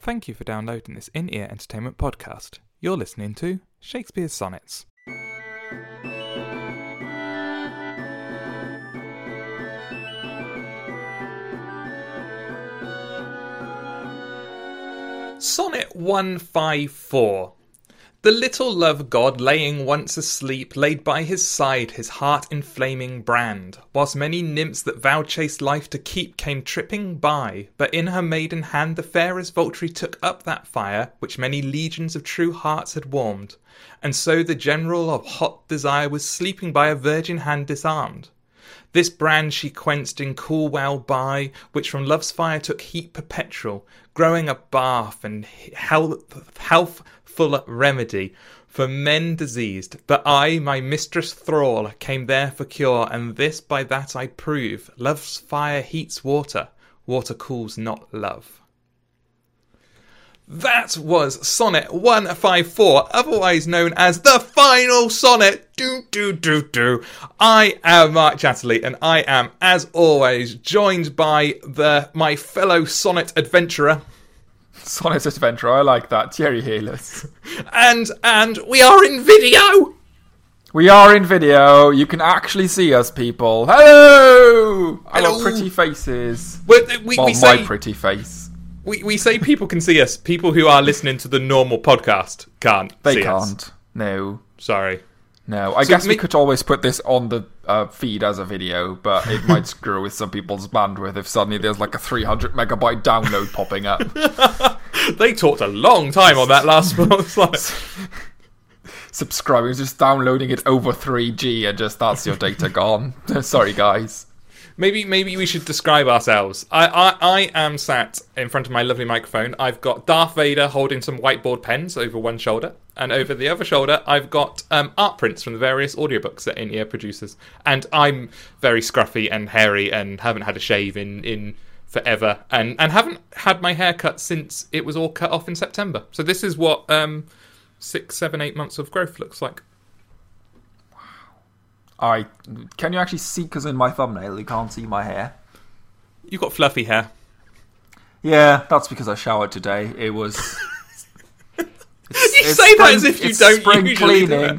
Thank you for downloading this In-Ear Entertainment podcast. You're listening to Shakespeare's Sonnets. Sonnet 154. The little love god laying once asleep laid by his side his heart inflaming brand, whilst many nymphs that vouchsafed life to keep came tripping by, but in her maiden hand the fairest Vultry took up that fire which many legions of true hearts had warmed, and so the general of hot desire was sleeping by a virgin hand disarmed. This brand she quenched in cool well by, which from love's fire took heat perpetual, growing a bath and healthful remedy for men diseased. But I, my mistress thrall, came there for cure, and this by that I prove, love's fire heats water, water cools not love. That was Sonnet 154, otherwise known as the final sonnet. I am Mark Chatterley, and I am, as always, joined by my fellow sonnet adventurer. Sonnet adventurer, I like that. Jerry Healers. And we are in video. We are in video. You can actually see us, people. Hello. Our pretty faces. My pretty face. We say people can see us. People who are listening to the normal podcast can't see us. They can't. No. Sorry. No. I guess we could always put this on the feed as a video, but it might screw with some people's bandwidth if suddenly there's like a 300 megabyte download popping up. They talked a long time on that last one. Subscribing, just downloading it over 3G and just that's your data gone. Sorry, guys. Maybe we should describe ourselves. I am sat in front of my lovely microphone. I've got Darth Vader holding some whiteboard pens over one shoulder, and over the other shoulder I've got art prints from the various audiobooks that In-Ear produces. And I'm very scruffy and hairy and haven't had a shave in forever, and haven't had my hair cut since it was all cut off in September. So this is what 6, 7, 8 months of growth looks like. Can you actually see, because in my thumbnail you can't see my hair? You've got fluffy hair. Yeah, that's because I showered today. It was... you say spring, that as if you don't spring usually cleaning.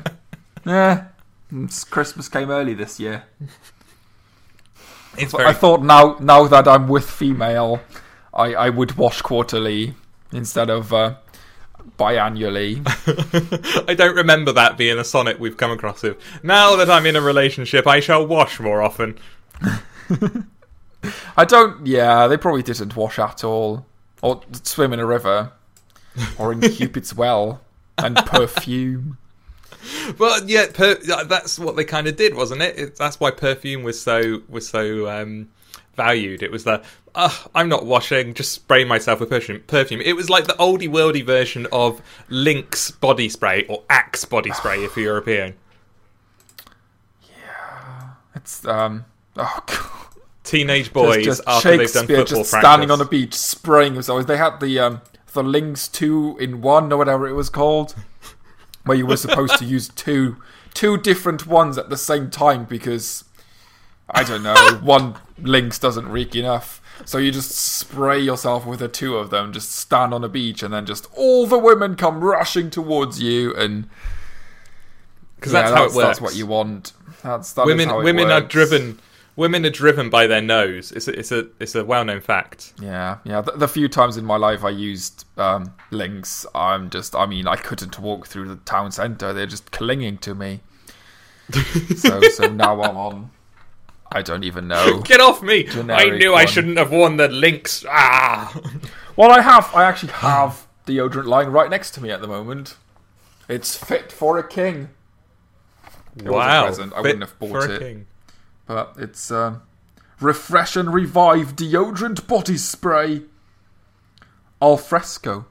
Do yeah, Christmas came early this year. I thought now that I'm with female, I would wash quarterly instead of biannually. I don't remember that being a sonnet we've come across with. Now that I'm in a relationship, I shall wash more often. They probably didn't wash at all. Or swim in a river. Or in Cupid's well. And perfume. Well, yeah, that's what they kind of did, wasn't it? That's why perfume was so valued. It was the I'm not washing, just spray myself with perfume. It was like the oldie worldy version of Lynx body spray or Axe body spray if you're European. Yeah, it's teenage boys just after they've done football just practice, standing on the beach spraying themselves. They had the Lynx 2-in-1 or whatever it was called, where you were supposed to use two different ones at the same time because, I don't know, one Lynx doesn't reek enough. So you just spray yourself with the two of them, just stand on a beach, and then just all the women come rushing towards you, and because that's how it works. That's what you want. Women are driven. Women are driven by their nose. It's a well-known fact. Yeah. The few times in my life I used Lynx, I couldn't walk through the town centre. They're just clinging to me. So now I'm on, I don't even know. Get off me! I knew I shouldn't have worn the Lynx. Ah! Well, I actually have deodorant lying right next to me at the moment. It's fit for a king. It was a present. I wouldn't have bought it. King. But it's Refresh and Revive Deodorant Body Spray Alfresco.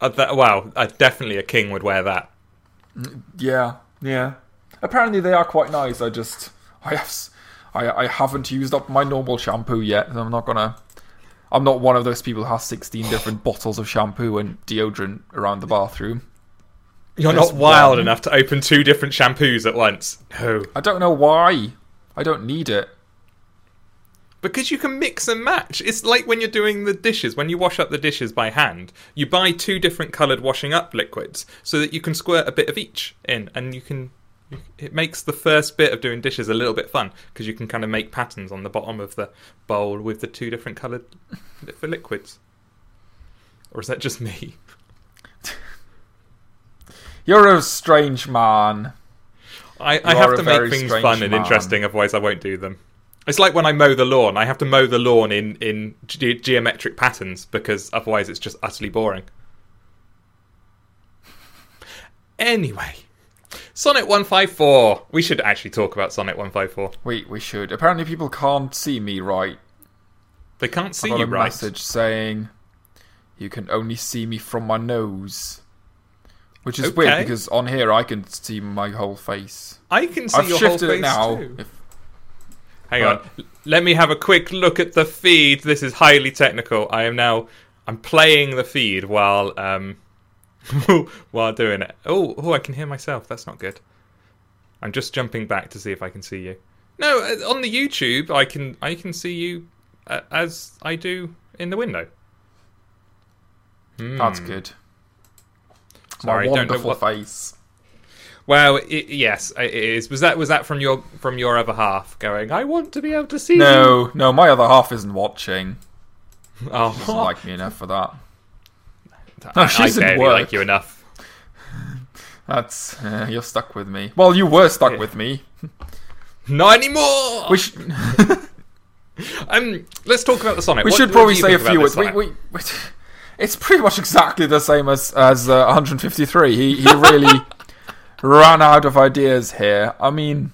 Definitely a king would wear that. Yeah. Apparently they are quite nice. I haven't used up my normal shampoo yet. I'm not one of those people who has 16 different bottles of shampoo and deodorant around the bathroom. You're not wild enough to open 2 different shampoos at once. No. I don't know why. I don't need it. Because you can mix and match. It's like when you're doing the dishes. When you wash up the dishes by hand, you buy two different coloured washing up liquids so that you can squirt a bit of each in, and you can... It makes the first bit of doing dishes a little bit fun because you can kind of make patterns on the bottom of the bowl with the two different coloured for liquids. Or is that just me? You're a strange man. I have to make things fun and interesting, otherwise I won't do them. It's like when I mow the lawn. I have to mow the lawn in geometric patterns because otherwise it's just utterly boring. Anyway... Sonic 154. We should actually talk about Sonic 154. We should. Apparently people can't see me right. They can't see you right. I got a message saying, you can only see me from my nose. Which is weird, because on here I can see my whole face. I can see your whole face too. Hang on. Let me have a quick look at the feed. This is highly technical. I'm playing the feed while... while doing it. Oh, I can hear myself. That's not good. I'm just jumping back to see if I can see you. No, on the YouTube, I can see you as I do in the window. That's good. Sorry, my wonderful face. Well, yes, it is. Was that from your other half going, I want to be able to see you? No, my other half isn't watching. Oh, she doesn't like me enough for that. No, she doesn't like you enough. That's you're stuck with me. Well, you were stuck with me. Not anymore. Let's talk about the Sonic. We should probably say a few words. It's pretty much exactly the same as 153. He really ran out of ideas here. I mean,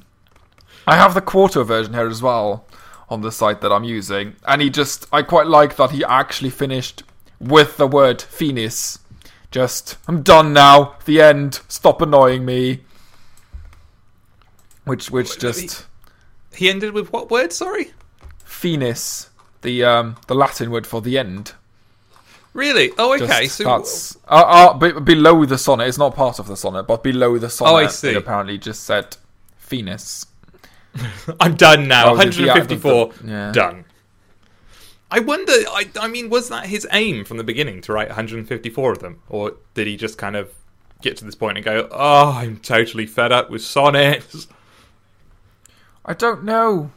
I have the quarto version here as well on the site that I'm using, and I quite like that he actually finished with the word Phoenix. Just, I'm done now. The end. Stop annoying me. Which just... He ended with what word, sorry? Phoenix. The Latin word for the end. Really? Oh, okay. Just, so that's... below the sonnet. It's not part of the sonnet, but below the sonnet. Oh, I see. It apparently just said Phoenix. I'm done now. 154. Yeah. Done. I wonder, I mean, was that his aim from the beginning, to write 154 of them? Or did he just kind of get to this point and go, oh, I'm totally fed up with sonnets? I don't know.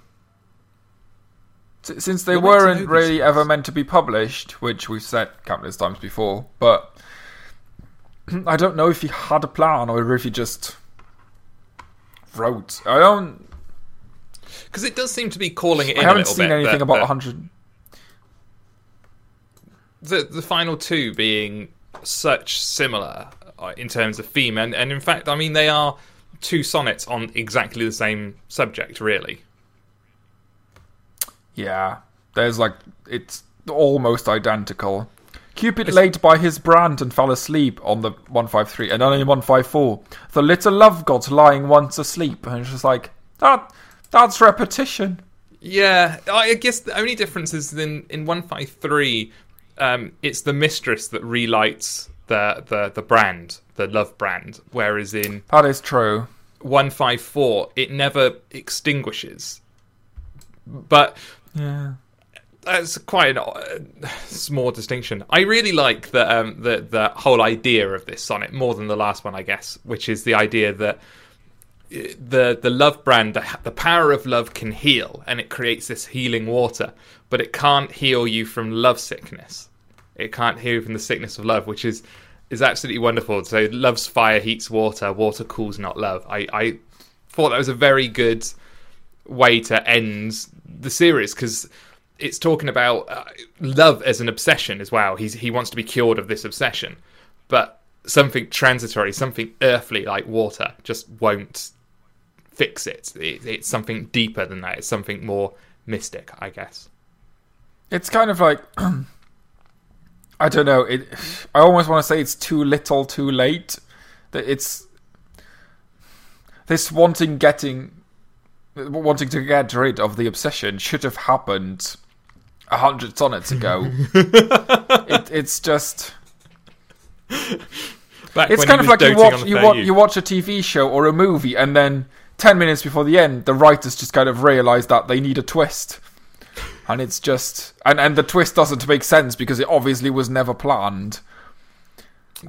Since they weren't really ever meant to be published, which we've said countless times before, but I don't know if he had a plan or if he just wrote. I don't... Because it does seem to be calling it in a little bit. I haven't seen anything about 100... The final two being such similar in terms of theme, and in fact, I mean, they are two sonnets on exactly the same subject, really. Yeah, there's it's almost identical. Cupid laid by his brand and fell asleep on the 153, and only 154. The little love god lying once asleep, and it's just that's repetition. Yeah, I guess the only difference is in 153. It's the mistress that relights the brand, the love brand, whereas in... That is true. 154, it never extinguishes. But yeah, that's quite a small distinction. I really like the whole idea of this sonnet, more than the last one, I guess, which is the idea that the love brand, the power of love can heal, and it creates this healing water, but it can't heal you from love sickness. It can't heal you from the sickness of love, which is absolutely wonderful. So love's fire heats water, water cools not love. I thought that was a very good way to end the series, because it's talking about love as an obsession as well. He wants to be cured of this obsession, but something transitory, something earthly like water just won't fix it. It's something deeper than that. It's something more mystic, I guess. It's kind of like I don't know. I almost want to say it's too little, too late. That it's this wanting to get rid of the obsession should have happened 100 sonnets ago. It's just. It's kind of like you watch a TV show or a movie, and then 10 minutes before the end, the writers just kind of realise that they need a twist. And it's just... And the twist doesn't make sense because it obviously was never planned.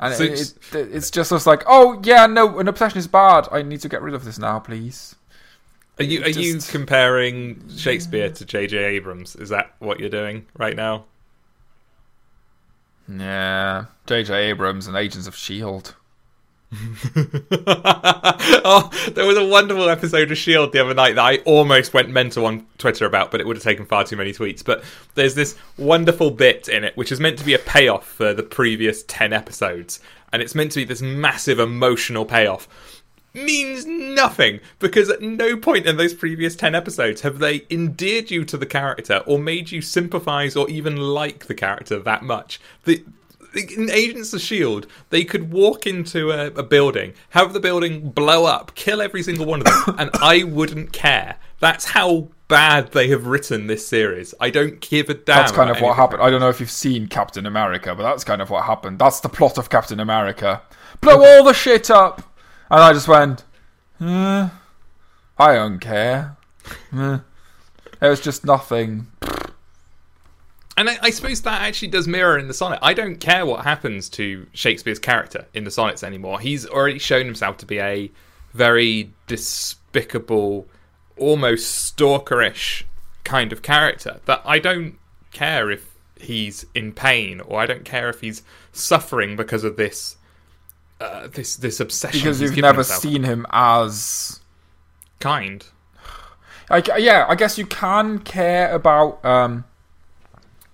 And it's just us like, oh, yeah, no, an obsession is bad. I need to get rid of this now, please. Are you comparing Shakespeare to J.J. Abrams? Is that what you're doing right now? Yeah. J.J. Abrams and Agents of S.H.I.E.L.D. Oh, there was a wonderful episode of S.H.I.E.L.D. the other night that I almost went mental on Twitter about, but it would have taken far too many tweets. But there's this wonderful bit in it, which is meant to be a payoff for the previous 10 episodes. And it's meant to be this massive emotional payoff. Means nothing, because at no point in those previous 10 episodes have they endeared you to the character or made you sympathise or even like the character that much. In Agents of S.H.I.E.L.D., they could walk into a building, have the building blow up, kill every single one of them, and I wouldn't care. That's how bad they have written this series. I don't give a damn. That's kind of what happened. I don't know if you've seen Captain America, but that's kind of what happened. That's the plot of Captain America. Blow all the shit up! And I just went, I don't care. It was just nothing. And I suppose that actually does mirror in the sonnet. I don't care what happens to Shakespeare's character in the sonnets anymore. He's already shown himself to be a very despicable, almost stalkerish kind of character. That I don't care if he's in pain, or I don't care if he's suffering because of this obsession. Because you've never seen him as kind. I guess you can care about...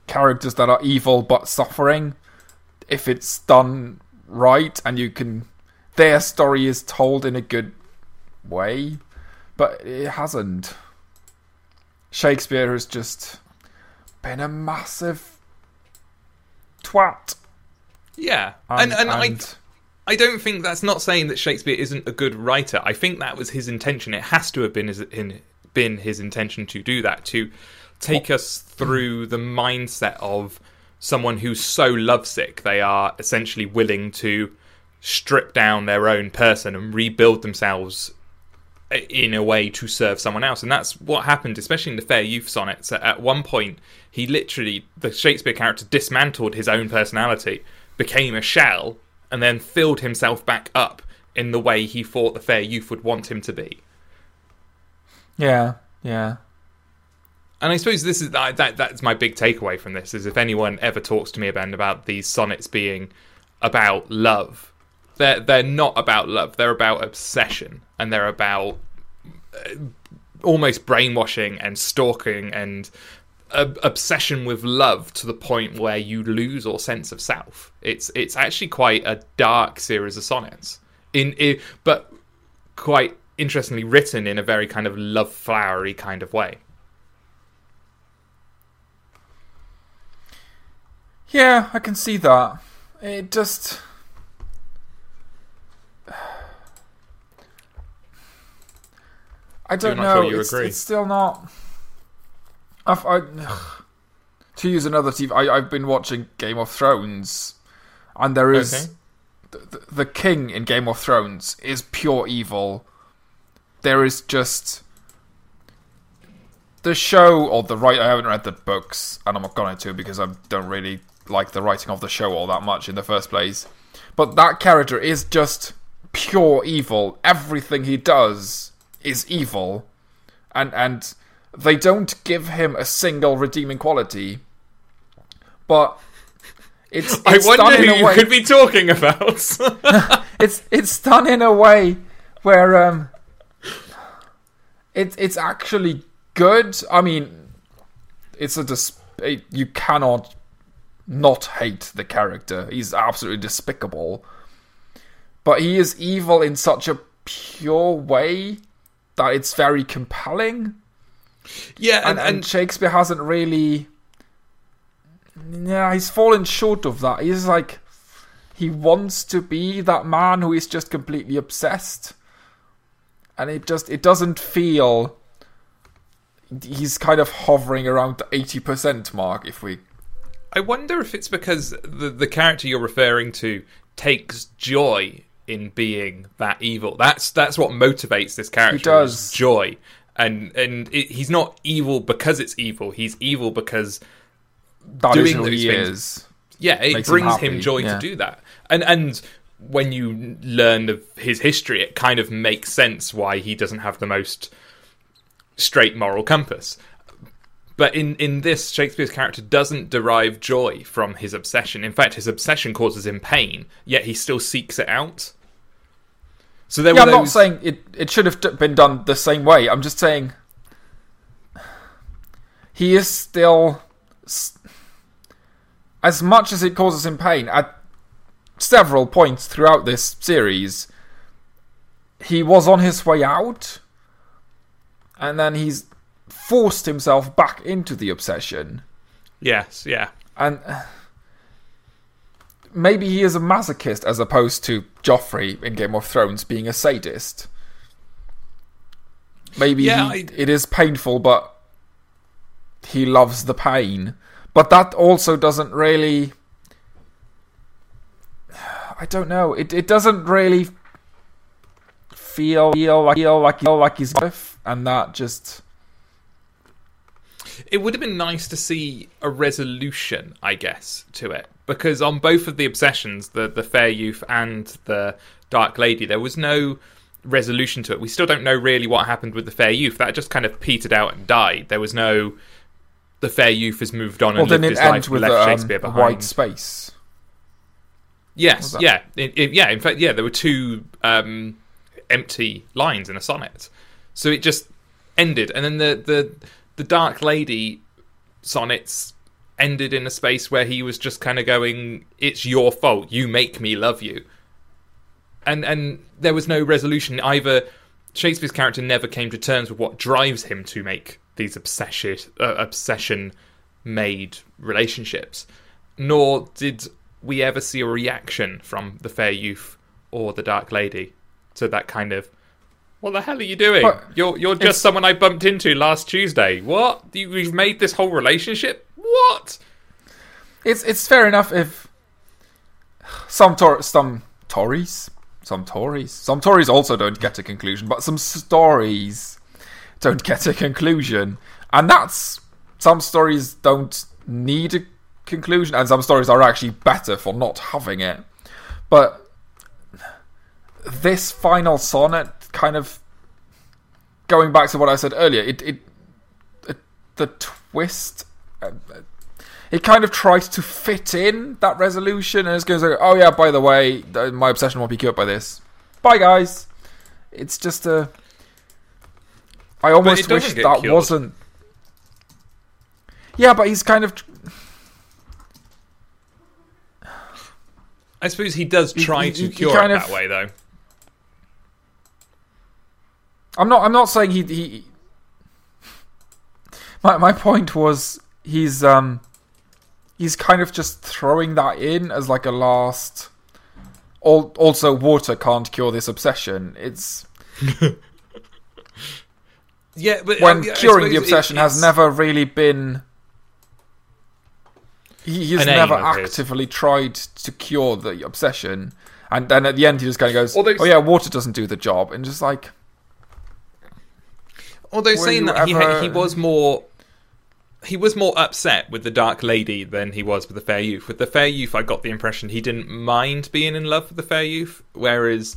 characters that are evil but suffering if it's done right and their story is told in a good way, but it hasn't. Shakespeare has just been a massive twat. Yeah. And I don't think that's not saying that Shakespeare isn't a good writer. I think that was his intention. It has to have been his intention to do that, to take us through the mindset of someone who's so lovesick they are essentially willing to strip down their own person and rebuild themselves in a way to serve someone else. And that's what happened, especially in the Fair Youth sonnets. At one point, the Shakespeare character dismantled his own personality, became a shell, and then filled himself back up in the way he thought the Fair Youth would want him to be. Yeah, yeah. And I suppose this is that's my big takeaway from this, is if anyone ever talks to me about these sonnets being about love, they're not about love. They're about obsession, and they're about almost brainwashing and stalking and obsession with love to the point where you lose all sense of self. It's actually quite a dark series of sonnets, but quite interestingly written in a very kind of love flowery kind of way. Yeah, I can see that. It just... I don't know. Sure you agree. It's still not... To use another TV... I've been watching Game of Thrones, and there is... Okay. The king in Game of Thrones is pure evil. There is just... The show, or the write... I haven't read the books, and I'm not going to, because I don't really... like the writing of the show all that much in the first place, but that character is just pure evil. Everything he does is evil, and they don't give him a single redeeming quality. But it's I wonder who you could be talking about. it's done in a way where it's actually good. I mean, it's a you cannot not hate the character. He's absolutely despicable. But he is evil in such a pure way that it's very compelling. Yeah, and Shakespeare hasn't really... Yeah, he's fallen short of that. He's like... He wants to be that man who is just completely obsessed. And it doesn't feel... He's kind of hovering around the 80% mark if we... I wonder if it's because the character you're referring to takes joy in being that evil. That's what motivates this character. He does. Joy. And he's not evil because it's evil. He's evil because that doing those things, yeah, it brings him joy to do that. And when you learn of his history, it kind of makes sense why he doesn't have the most straight moral compass. But in this, Shakespeare's character doesn't derive joy from his obsession. In fact, his obsession causes him pain, yet he still seeks it out. So there I'm not saying it should have been done the same way. I'm just saying he is still, as much as it causes him pain, at several points throughout this series, he was on his way out, and then he's forced himself back into the obsession. Yes, yeah. And maybe he is a masochist as opposed to Joffrey in Game of Thrones being a sadist. Maybe it is painful, but he loves the pain. But that also doesn't really... I don't know. It doesn't really feel like he's alive, and that just... It would have been nice to see a resolution, I guess, to it. Because on both of the obsessions, the Fair Youth and the Dark Lady, there was no resolution to it. We still don't know really what happened with the Fair Youth. That just kind of petered out and died. There was no... The Fair Youth has moved on and lived his life and left Shakespeare behind. A wide space. Yes, yeah. In fact, yeah, there were two empty lines in a sonnet. So it just ended. And then the Dark Lady sonnets ended in a space where he was just kind of going, it's your fault, you make me love you. And there was no resolution. Either Shakespeare's character never came to terms with what drives him to make these obsession-made relationships, nor did we ever see a reaction from the Fair Youth or the Dark Lady to that kind of, what the hell are you doing? But you're just someone I bumped into last Tuesday. What? You've made this whole relationship? What? It's fair enough if some Tories also don't get a conclusion, but some stories don't get a conclusion. And that's... Some stories don't need a conclusion, and some stories are actually better for not having it. But this final sonnet, kind of going back to what I said earlier, it the twist, it kind of tries to fit in that resolution, and it's going to go, oh yeah, by the way, my obsession won't be cured by this, bye guys. It's just a... I almost wish that wasn't... Yeah, but he's kind of... I suppose he does try to cure it that way, though. I'm not saying he... My point was he's kind of just throwing that in as like a last... Also, water can't cure this obsession. It's... Yeah, but... When curing the obsession has never really been... He's never actively tried to cure the obsession. And then at the end he just kind of goes, oh yeah, water doesn't do the job. And just like... Although saying that, he was more upset with the Dark Lady than he was with the Fair Youth. With the Fair Youth, I got the impression he didn't mind being in love with the Fair Youth, whereas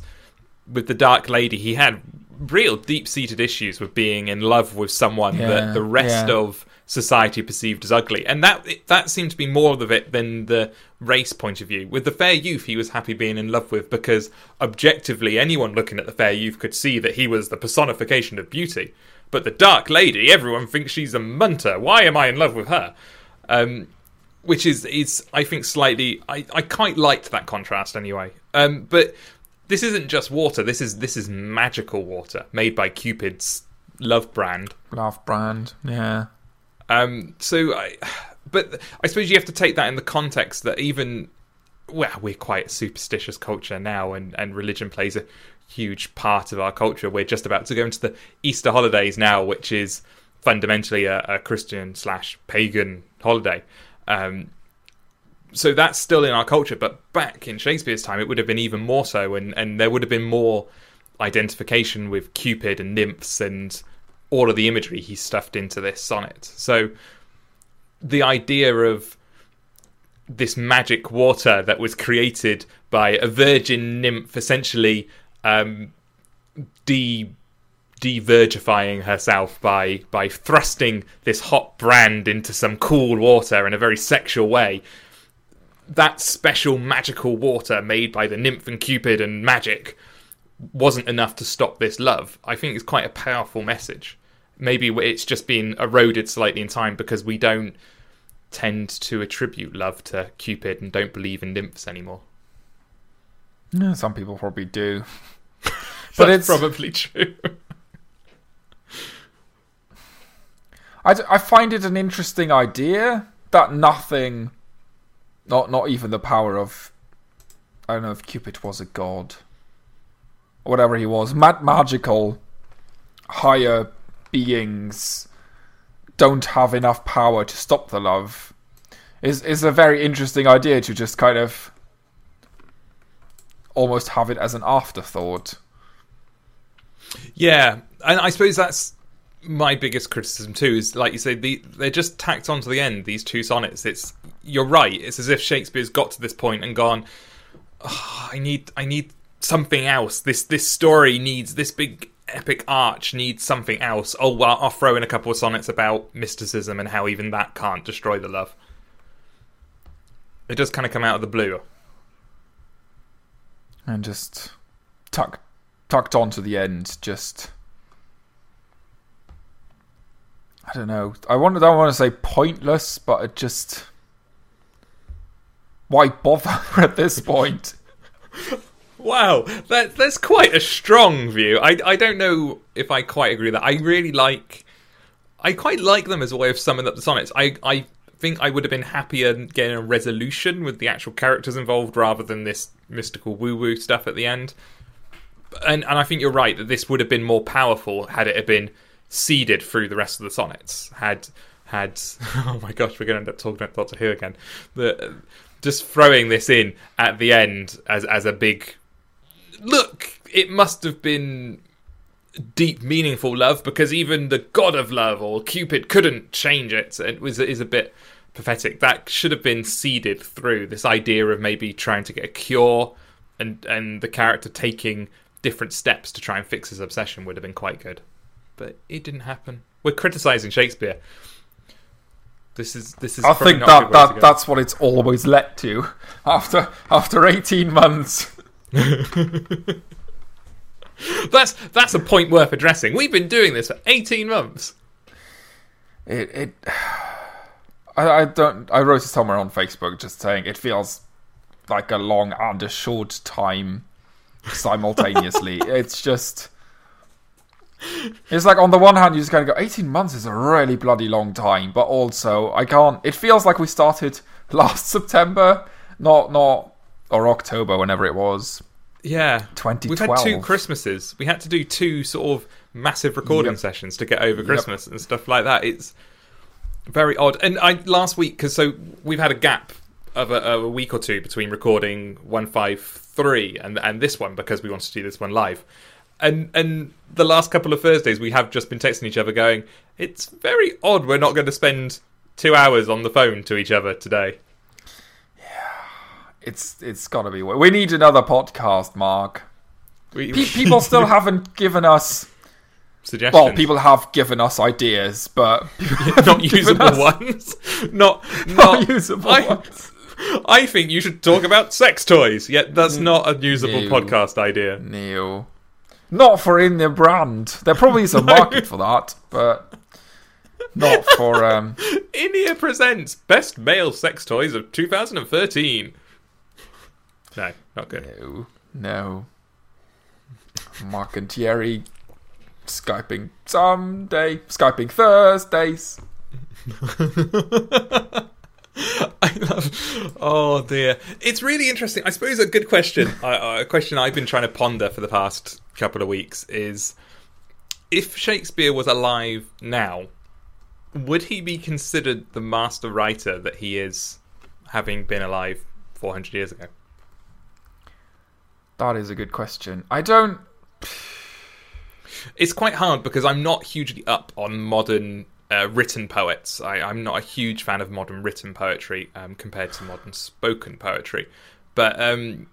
with the Dark Lady, he had real deep-seated issues with being in love with someone that the rest of society perceived as ugly. And that seemed to be more of it than the race point of view. With the Fair Youth, he was happy being in love with, because objectively anyone looking at the Fair Youth could see that he was the personification of beauty. But the Dark Lady, everyone thinks she's a munter. Why am I in love with her? Which is I think, slightly... I quite liked that contrast anyway. But this isn't just water. This is magical water made by Cupid's love brand. Love brand, yeah. But I suppose you have to take that in the context that even... Well, we're quite a superstitious culture now, and religion plays a huge part of our culture. We're just about to go into the Easter holidays now, which is fundamentally a Christian/pagan holiday. So that's still in our culture, but back in Shakespeare's time, it would have been even more so, and there would have been more identification with Cupid and nymphs and all of the imagery he stuffed into this sonnet. So the idea of this magic water that was created by a virgin nymph essentially de-virgifying herself by thrusting this hot brand into some cool water in a very sexual way. That special magical water made by the nymph and Cupid and magic wasn't enough to stop this love. I think it's quite a powerful message. Maybe it's just been eroded slightly in time because we don't tend to attribute love to Cupid and don't believe in nymphs anymore. Yeah, some people probably do. But it's probably true. I find it an interesting idea that nothing, not even the power of, I don't know if Cupid was a god, or whatever he was, magical, higher beings don't have enough power to stop the love, is a very interesting idea to just kind of almost have it as an afterthought. Yeah, and I suppose that's my biggest criticism too, is like you say, they're just tacked onto the end, these two sonnets. You're right, it's as if Shakespeare's got to this point and gone, oh, I need something else. This story needs this big epic arch, needs something else. Oh well, I'll throw in a couple of sonnets about mysticism and how even that can't destroy the love. It does kind of come out of the blue. And just tucked on to the end, just... I don't know. I don't want to say pointless, but it just... Why bother at this point? Wow, that's quite a strong view. I don't know if I quite agree with that. I quite like them as a way of summing up the sonnets. I think I would have been happier getting a resolution with the actual characters involved rather than this mystical woo-woo stuff at the end. And I think you're right that this would have been more powerful had it had been seeded through the rest of the sonnets. Had oh my gosh, we're going to end up talking about Doctor Who again. Just throwing this in at the end as a big look. It must have been deep, meaningful love because even the god of love or Cupid couldn't change it. It is a bit pathetic. That should have been seeded through this idea of maybe trying to get a cure and the character taking different steps to try and fix his obsession would have been quite good. But it didn't happen. We're criticising Shakespeare. This is. I think that's what it's always led to after 18 months. That's a point worth addressing. We've been doing this for 18 months. I wrote it somewhere on Facebook just saying it feels like a long and a short time simultaneously. It's just, it's like on the one hand you just kind of go, 18 months is a really bloody long time, but also it feels like we started last September, not or October, whenever it was. Yeah, 2012. We've had two Christmases. We had to do two sort of massive recording sessions to get over Christmas and stuff like that. It's very odd. And last week, because so we've had a gap of a week or two between recording 153 and this one, because we wanted to do this one live, and the last couple of Thursdays we have just been texting each other going, it's very odd we're not going to spend 2 hours on the phone to each other today. It's gotta be, we need another podcast, Mark. People still haven't given us suggestions. Well, people have given us ideas, but not usable ones. Not usable ones. I think you should talk about sex toys. Yet that's not a usable podcast idea. Neil. Not for In the brand. There probably is a market for that, but not for... In-Ear presents Best Male Sex Toys of 2013. No, not good. No. Mark and Jerry Skyping someday. Skyping Thursdays. I love... Oh, dear. It's really interesting. I suppose a good question, a question I've been trying to ponder for the past couple of weeks is, if Shakespeare was alive now, would he be considered the master writer that he is, having been alive 400 years ago? That is a good question. I don't... It's quite hard because I'm not hugely up on modern written poets. I'm not a huge fan of modern written poetry compared to modern spoken poetry. But and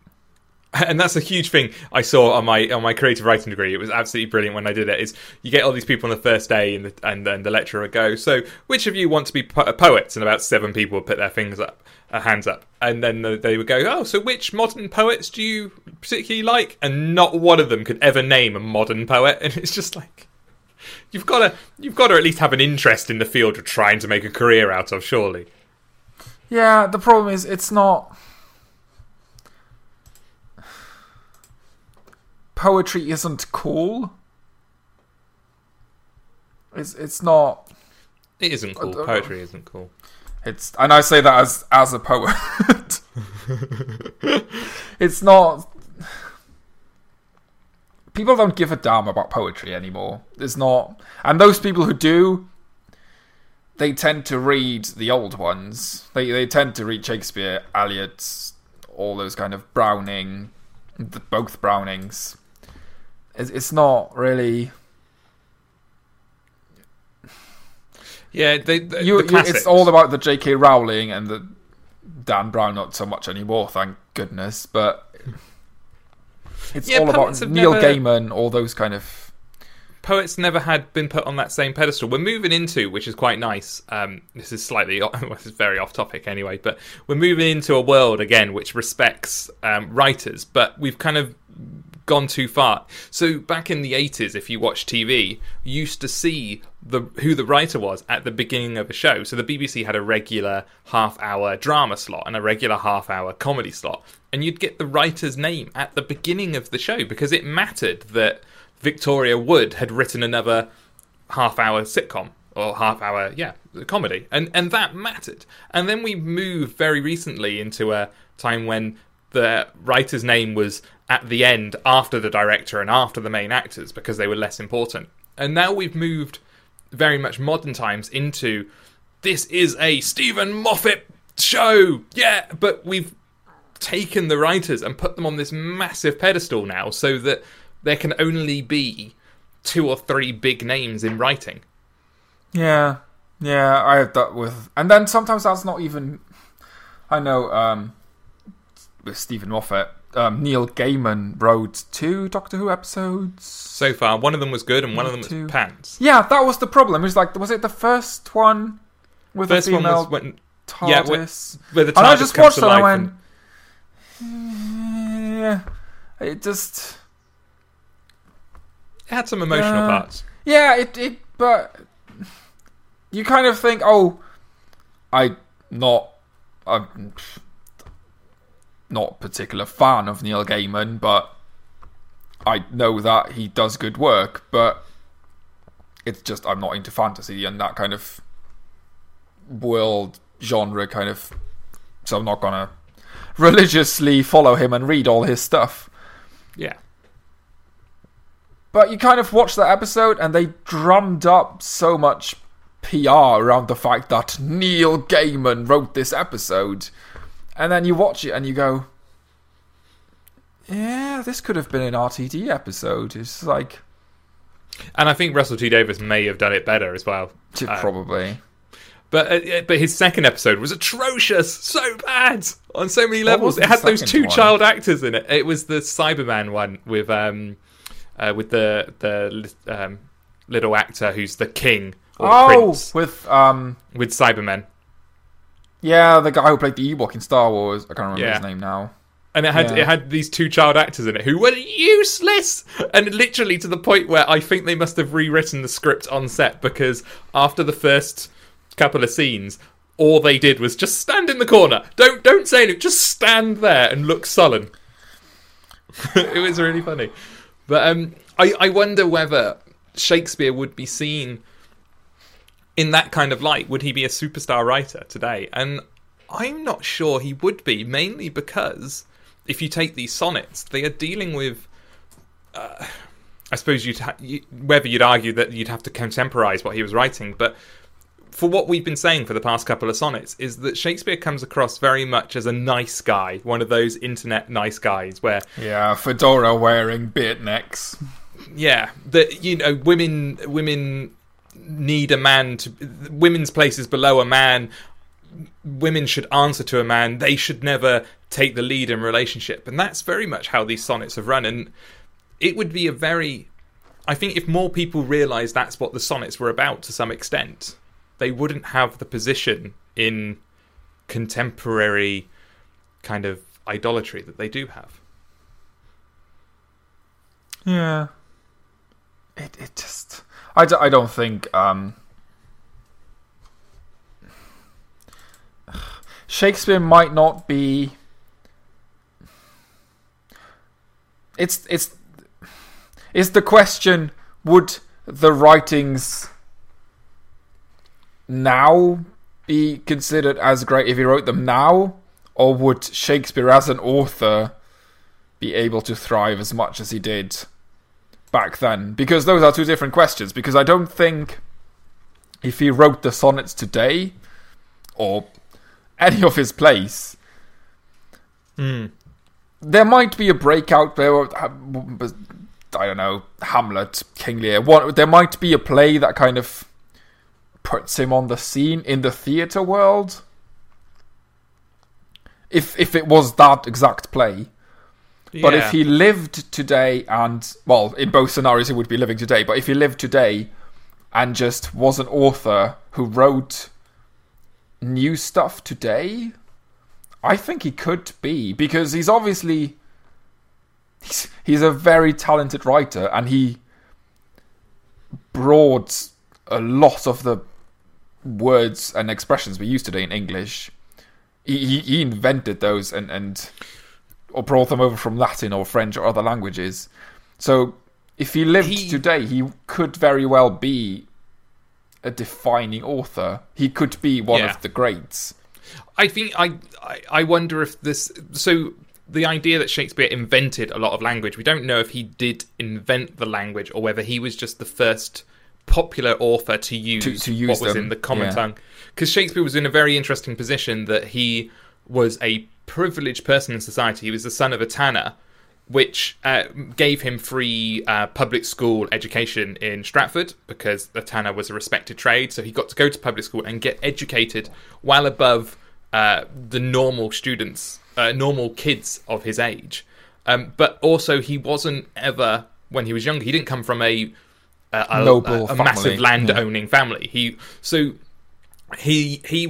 that's a huge thing I saw on my creative writing degree. It was absolutely brilliant when I did it. Is you get all these people on the first day, and then the lecturer would go, "So, which of you want to be poets?" And about seven people would put their hands up, and then they would go, "Oh, so which modern poets do you particularly like?" And not one of them could ever name a modern poet, and it's just like, you've got to at least have an interest in the field you're trying to make a career out of, surely. Yeah, the problem is it's not. Poetry isn't cool. It's not. It isn't cool. Poetry isn't cool. It's, and I say that as a poet. It's not. People don't give a damn about poetry anymore. It's not, and those people who do, they tend to read the old ones. They tend to read Shakespeare, Eliot, all those kind of Browning, both Brownings. It's not really. Yeah, the classics. It's all about the J.K. Rowling and the Dan Brown, not so much anymore, thank goodness. But it's all about Neil Gaiman, all those kind of. Poets never had been put on that same pedestal. We're moving into, which is quite nice. This is this is very off topic anyway, but we're moving into a world again which respects writers, but we've kind of gone too far. So back in the 80s, if you watch TV, you used to see who the writer was at the beginning of a show. So the BBC had a regular half-hour drama slot and a regular half-hour comedy slot, and you'd get the writer's name at the beginning of the show because it mattered that Victoria Wood had written another half-hour sitcom or half-hour comedy, and that mattered. And then we moved very recently into a time when the writer's name was at the end after the director and after the main actors because they were less important. And now we've moved very much modern times into this is a Steven Moffat show, but we've taken the writers and put them on this massive pedestal now so that there can only be two or three big names in writing. Yeah, I had that with. And then sometimes that's not even. I know with Steven Moffat, Neil Gaiman wrote 2 Doctor Who episodes. So far, one of them was good and one of them was pants. Yeah, that was the problem. It was like, was it the first one with the female one was when, TARDIS? Yeah, where the TARDIS. And I just watched it and I went. It just. It had some emotional parts. Yeah, it but you kind of think, I'm not a particular fan of Neil Gaiman, but I know that he does good work, but it's just I'm not into fantasy and that kind of world genre kind of, so I'm not gonna religiously follow him and read all his stuff. Yeah. But you kind of watch that episode and they drummed up so much PR around the fact that Neil Gaiman wrote this episode. And then you watch it and you go, yeah, this could have been an RTD episode. It's like. And I think Russell T Davies may have done it better as well. Probably. But his second episode was atrocious. So bad on so many levels. It had those 2 child actors in it. It was the Cyberman one with the little actor who's the king or the prince. With Cybermen. Yeah, the guy who played the Ewok in Star Wars. I can't remember his name now. And it had these 2 child actors in it who were useless, and literally to the point where I think they must have rewritten the script on set because after the first couple of scenes, all they did was just stand in the corner. Don't say anything. Just stand there and look sullen. It was really funny. But I wonder whether Shakespeare would be seen in that kind of light. Would he be a superstar writer today? And I'm not sure he would be, mainly because if you take these sonnets, they are dealing with, I suppose whether you'd argue that you'd have to contemporise what he was writing, but for what we've been saying for the past couple of sonnets is that Shakespeare comes across very much as a nice guy, one of those internet nice guys where... Yeah, fedora-wearing beardnecks. yeah, that, you know, women need a man to, women's place is below a man. Women should answer to a man. They should never take the lead in relationship. And that's very much how these sonnets have run. And it would be a very, I think if more people realised that's what the sonnets were about to some extent, they wouldn't have the position in contemporary kind of idolatry that they do have. Yeah. It just... I don't think... Shakespeare might not be... It's the question, would the writings now be considered as great if he wrote them now? Or would Shakespeare as an author be able to thrive as much as he did back then? Because those are two different questions. Because I don't think if he wrote the sonnets today, or any of his plays, there might be a breakout play, or, I don't know, Hamlet, King Lear. There might be a play that kind of puts him on the scene in the theatre world. If it was that exact play. Yeah. But if he lived today and... Well, in both scenarios he would be living today. But if he lived today and just was an author who wrote new stuff today, I think he could be. Because he's obviously... He's a very talented writer, and he brought a lot of the words and expressions we use today in English. He invented those and brought them over from Latin or French or other languages. So if he lived today, he could very well be a defining author. He could be one of the greats. I think I wonder if this... So the idea that Shakespeare invented a lot of language, we don't know if he did invent the language or whether he was just the first popular author to use, what was them in the common tongue. Because Shakespeare was in a very interesting position that he was a privileged person in society. He was the son of a tanner, which gave him free public school education in Stratford, because the tanner was a respected trade. So he got to go to public school and get educated well above the normal students, normal kids of his age. But also he wasn't ever, when he was younger, he didn't come from a noble, a massive land-owning family. He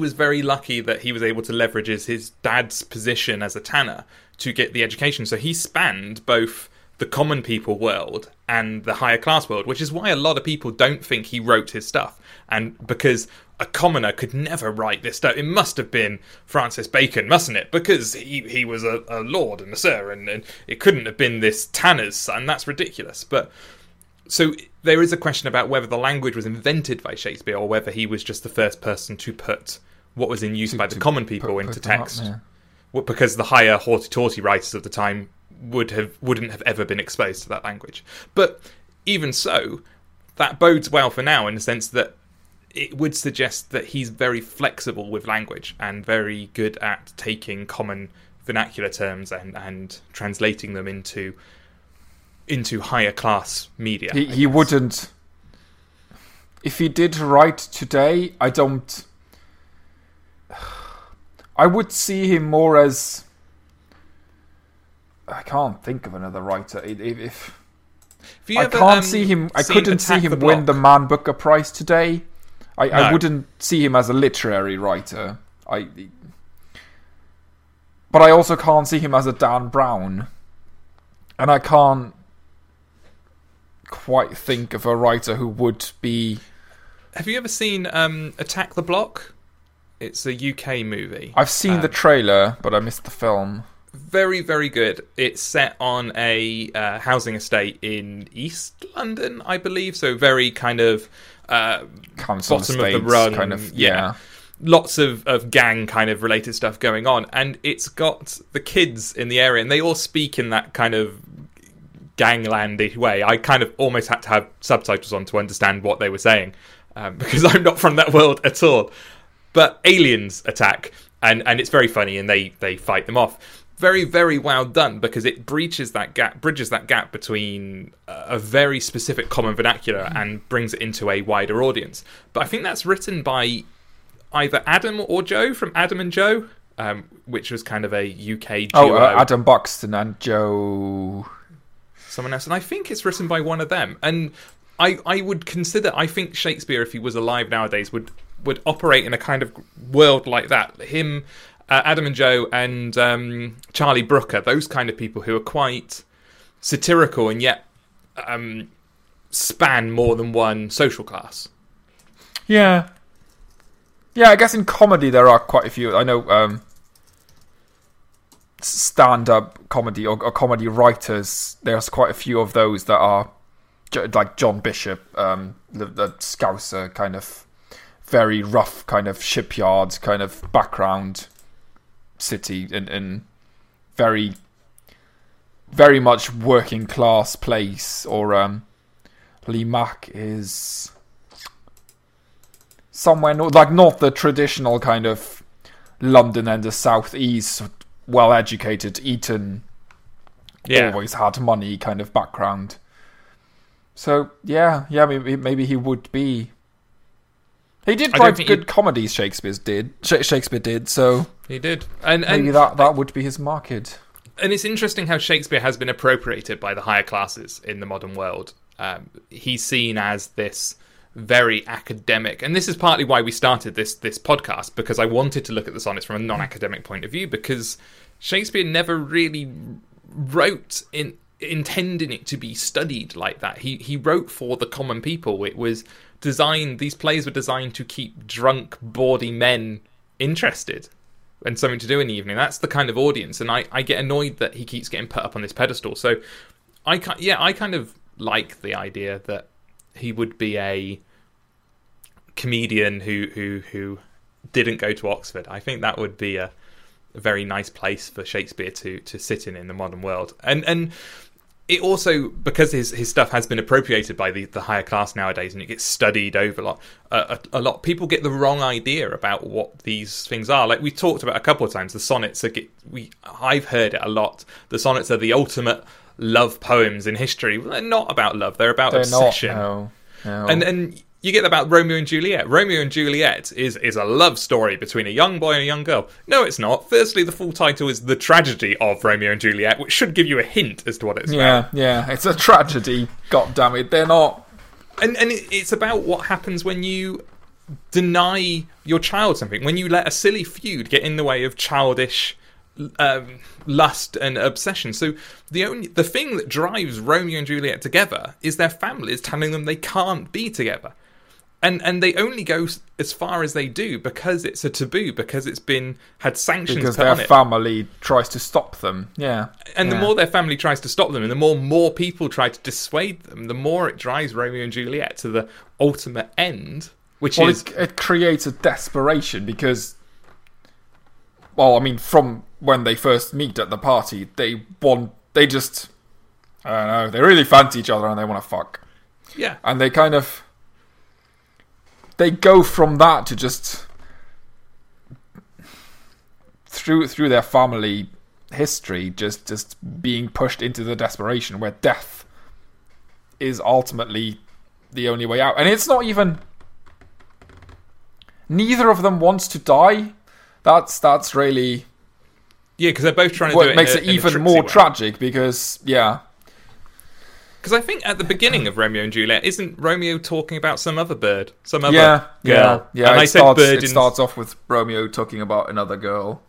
was very lucky that he was able to leverage his dad's position as a tanner to get the education. So he spanned both the common people world and the higher class world, which is why a lot of people don't think he wrote his stuff. And because a commoner could never write this stuff. It must have been Francis Bacon, mustn't it? Because he was a lord and a sir, and it couldn't have been this tanner's son. That's ridiculous. But... So there is a question about whether the language was invented by Shakespeare or whether he was just the first person to put what was in use by the common people into text. Because the higher horty-torty writers of the time wouldn't have ever been exposed to that language. But even so, that bodes well for now in the sense that it would suggest that he's very flexible with language and very good at taking common vernacular terms and translating them into higher class media. He wouldn't. If he did write today, I would see him more as... I can't think of another writer. I couldn't see him win the Man Booker Prize today. I wouldn't see him as a literary writer. But I also can't see him as a Dan Brown. And I can't quite think of a writer who would be... Have you ever seen Attack the Block? It's a UK movie. I've seen the trailer, but I missed the film. Very, very good. It's set on a housing estate in East London, I believe. So very kind of council bottom estates, of the run. Kind of, yeah. Lots of gang kind of related stuff going on. And it's got the kids in the area, and they all speak in that kind of ganglandy way. I kind of almost had to have subtitles on to understand what they were saying, because I'm not from that world at all. But aliens attack, and it's very funny, and they fight them off. very, very well done, because it bridges that gap between a very specific common vernacular and brings it into a wider audience. But I think that's written by either Adam or Joe from Adam and Joe, which was kind of a UK duo. Adam Buxton and Joe... someone else. And I think it's written by one of them. And I would consider, I think Shakespeare, if he was alive nowadays, would operate in a kind of world like that. Him, Adam and Joe, and Charlie Brooker, those kind of people who are quite satirical and yet span more than one social class. Yeah. Yeah, I guess in comedy there are quite a few. I know stand-up comedy or comedy writers, there's quite a few of those that are like John Bishop, the Scouser kind of very rough kind of shipyard kind of background city in very, very much working class place. Or Lee Mack is somewhere not the traditional kind of London and the South East, well educated, Eton, always had money kind of background. So yeah, maybe he would be. He did write good comedies. Shakespeare did. So he did, and maybe that would be his market. And it's interesting how Shakespeare has been appropriated by the higher classes in the modern world. He's seen as this very academic, and this is partly why we started this podcast, because I wanted to look at the sonnets from a non-academic point of view, because Shakespeare never really wrote intending it to be studied like that. He wrote for the common people. It was designed, these plays were designed to keep drunk, bawdy men interested and something to do in the evening. That's the kind of audience, and I get annoyed that he keeps getting put up on this pedestal. So I kind of like the idea that he would be a comedian who didn't go to Oxford. I think that would be a very nice place for Shakespeare to sit in the modern world. And it also, because his stuff has been appropriated by the higher class nowadays, and it gets studied over a lot. People get the wrong idea about what these things are. Like we talked about a couple of times, the sonnets I've heard it a lot. The sonnets are the ultimate love poems in history. Well, they're not about love; they're about obsession. No. And you get about Romeo and Juliet. Romeo and Juliet is a love story between a young boy and a young girl. No, it's not. Firstly, the full title is The Tragedy of Romeo and Juliet, which should give you a hint as to what it's about. Yeah, it's a tragedy. God damn it, they're not. And it's about what happens when you deny your child something, when you let a silly feud get in the way of childish lust and obsession. So the thing that drives Romeo and Juliet together is their families telling them they can't be together. And they only go as far as they do because it's a taboo, because it's had sanctions put on it. Because their family tries to stop them. Yeah. And the more their family tries to stop them, and the more people try to dissuade them, the more it drives Romeo and Juliet to the ultimate end, which is... It creates a desperation because... Well, I mean, from when they first meet at the party, they really fancy each other and they want to fuck. Yeah. And they kind of... They go from that to just through their family history, just being pushed into the desperation where death is ultimately the only way out. And it's not even... Neither of them wants to die. That's really... Yeah, because they're both trying to do it. It makes it even more tragic because, yeah... Because I think at the beginning of Romeo and Juliet, isn't Romeo talking about some other bird? Some other girl? Yeah, and it starts off with Romeo talking about another girl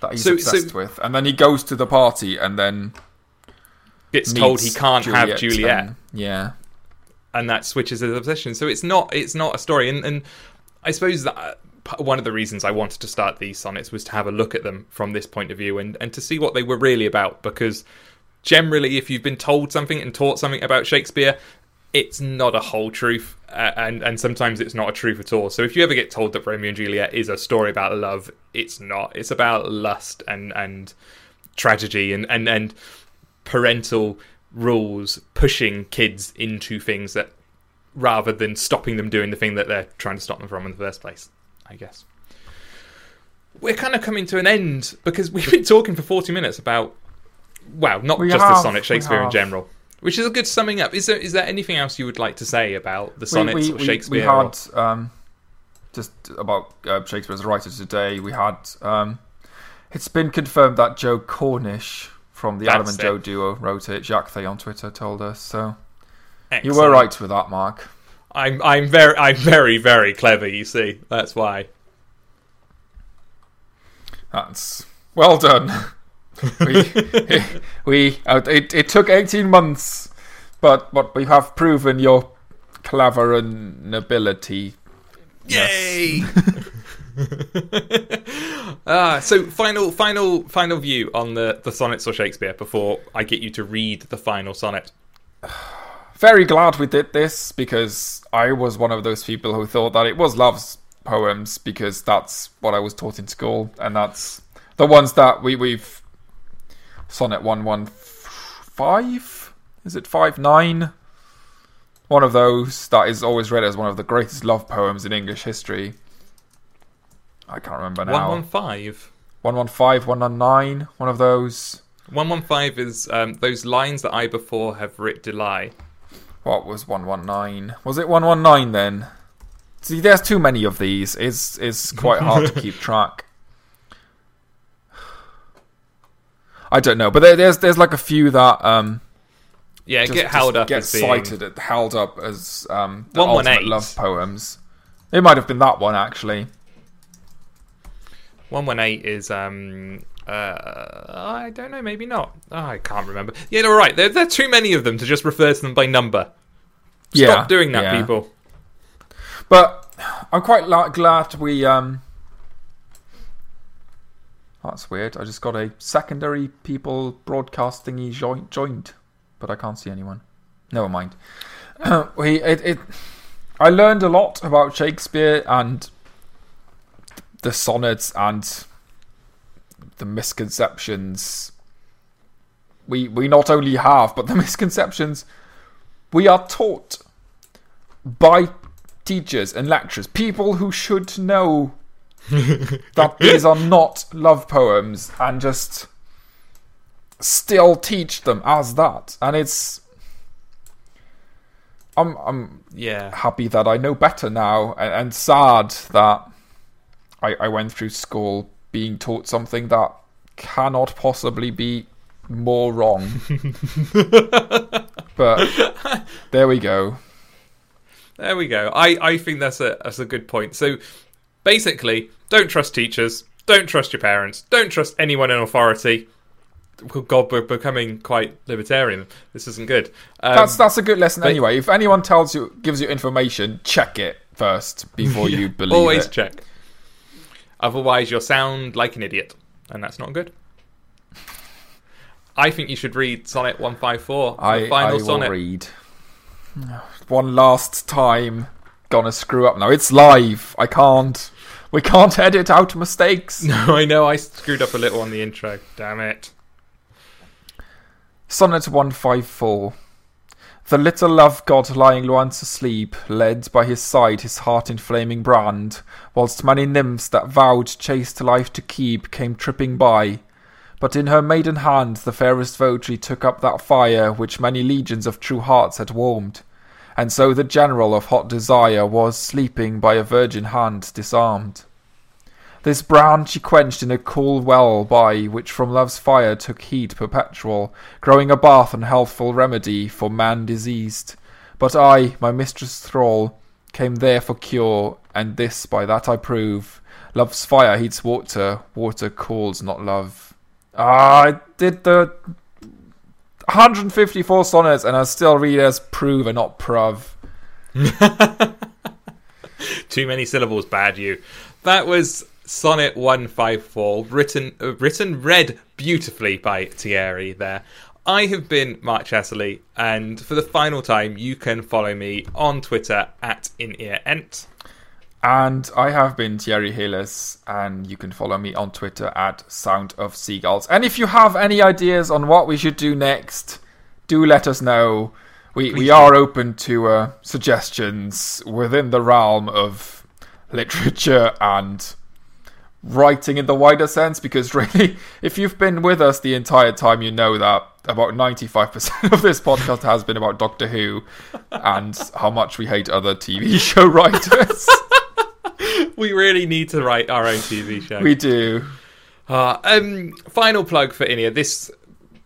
that he's obsessed with. And then he goes to the party and then... Gets told he can't have Juliet. And that switches his obsession. So it's not a story. And I suppose that one of the reasons I wanted to start these sonnets was to have a look at them from this point of view and to see what they were really about, because... Generally, if you've been told something and taught something about Shakespeare, it's not a whole truth, and sometimes it's not a truth at all. So if you ever get told that Romeo and Juliet is a story about love, it's not. It's about lust and tragedy and parental rules pushing kids into things that, rather than stopping them doing the thing that they're trying to stop them from in the first place, I guess. we're kind of coming to an end because we've been talking for 40 minutes about, well, not just the Sonic, Shakespeare in general. Which is a good summing up. Is there anything else you would like to say about the Sonnets or Shakespeare? We had, just about Shakespeare as a writer today, we had, it's been confirmed that Joe Cornish from the Adam and Joe duo wrote it. Jacques Thay on Twitter told us, so excellent. You were right with that, Mark. I'm very, very clever, you see. That's why. That's well done. It took 18 months, but we have proven your clever and nobility. Yay! So final view on the sonnets or Shakespeare before I get you to read the final sonnet. Very glad we did this, because I was one of those people who thought that it was love's poems, because that's what I was taught in school, and that's the ones that we've Sonnet 115? Is it 59? One of those that is always read as one of the greatest love poems in English history. I can't remember now. 115? 115, 119, one of those. 115 is those lines that I before have writ to lie. What was 119? Was it 119 then? See, there's too many of these. It's quite hard to keep track. I don't know, but there's like a few that get held up as the ultimate love poems. It might have been that one actually. 118 is I don't know, maybe not. Oh, I can't remember. Yeah, you're right. There are too many of them to just refer to them by number. Stop doing that, people. But I'm quite glad we. That's weird. I just got a secondary people broadcast thingy joined, but I can't see anyone. Never mind. I learned a lot about Shakespeare and the sonnets and the misconceptions we not only have, but the misconceptions we are taught by teachers and lecturers, people who should know that these are not love poems and just still teach them as that. And it's I'm happy that I know better now, and sad that I went through school being taught something that cannot possibly be more wrong. But there we go. I think that's a good point. So basically, don't trust teachers, don't trust your parents, don't trust anyone in authority. God, we're becoming quite libertarian. This isn't good. That's a good lesson anyway. If anyone gives you information, check it first before you believe always it. Always check. Otherwise, you'll sound like an idiot, and that's not good. I think you should read Sonnet 154. I will read. One last time. Gonna screw up now. It's live. I can't. We can't edit out mistakes. No, I know. I screwed up a little on the intro. Damn it. Sonnet 154. The little love god lying lwant asleep, led by his side his heart in flaming brand, whilst many nymphs that vowed chaste life to keep came tripping by. But in her maiden hand the fairest votary took up that fire which many legions of true hearts had warmed. And so the general of hot desire was sleeping by a virgin hand disarmed. This brand she quenched in a cool well by, which from love's fire took heat perpetual, growing a bath and healthful remedy for man diseased. But I, my mistress' thrall, came there for cure, and this by that I prove. Love's fire heats water, water cools not love. I did the 154 sonnets, and I still read as prove and not prov. Too many syllables, bad you. That was Sonnet 154, read beautifully by Thierry there. I have been Mark Chatterley, and for the final time, you can follow me on Twitter at In-Ear Ent. And I have been Jerry Healers, and you can follow me on Twitter at Sound of Seagulls. And if you have any ideas on what we should do next, do let us know. We are open to suggestions within the realm of literature and writing in the wider sense, because really, if you've been with us the entire time, you know that about 95% of this podcast has been about Doctor Who and how much we hate other TV show writers. We really need to write our own TV show. We do. Final plug for In-Ear. This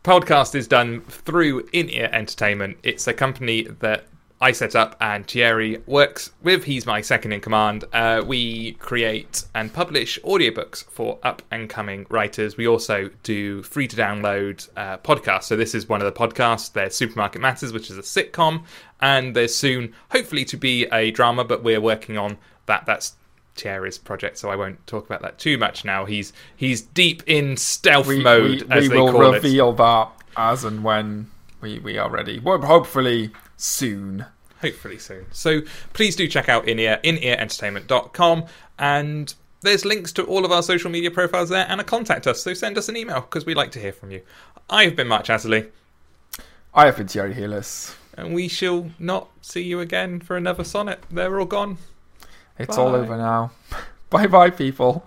podcast is done through In-Ear Entertainment. It's a company that I set up and Thierry works with. He's my second in command. We create and publish audiobooks for up-and-coming writers. We also do free-to-download podcasts. So this is one of the podcasts. There's Supermarket Matters, which is a sitcom, and there's soon, hopefully, to be a drama, but we're working on that. That's Thierry's project, so I won't talk about that too much now. He's deep in stealth mode, as they call it. We will reveal that as and when we are ready. Well, hopefully soon. Hopefully soon. So please do check out In-Ear, inearentertainment.com, and there's links to all of our social media profiles there and a contact us, so send us an email because we like to hear from you. I've been Mark Chatterley. I have been Jerry Healers. And we shall not see you again for another sonnet. They're all gone. It's all over now. Bye-bye, people.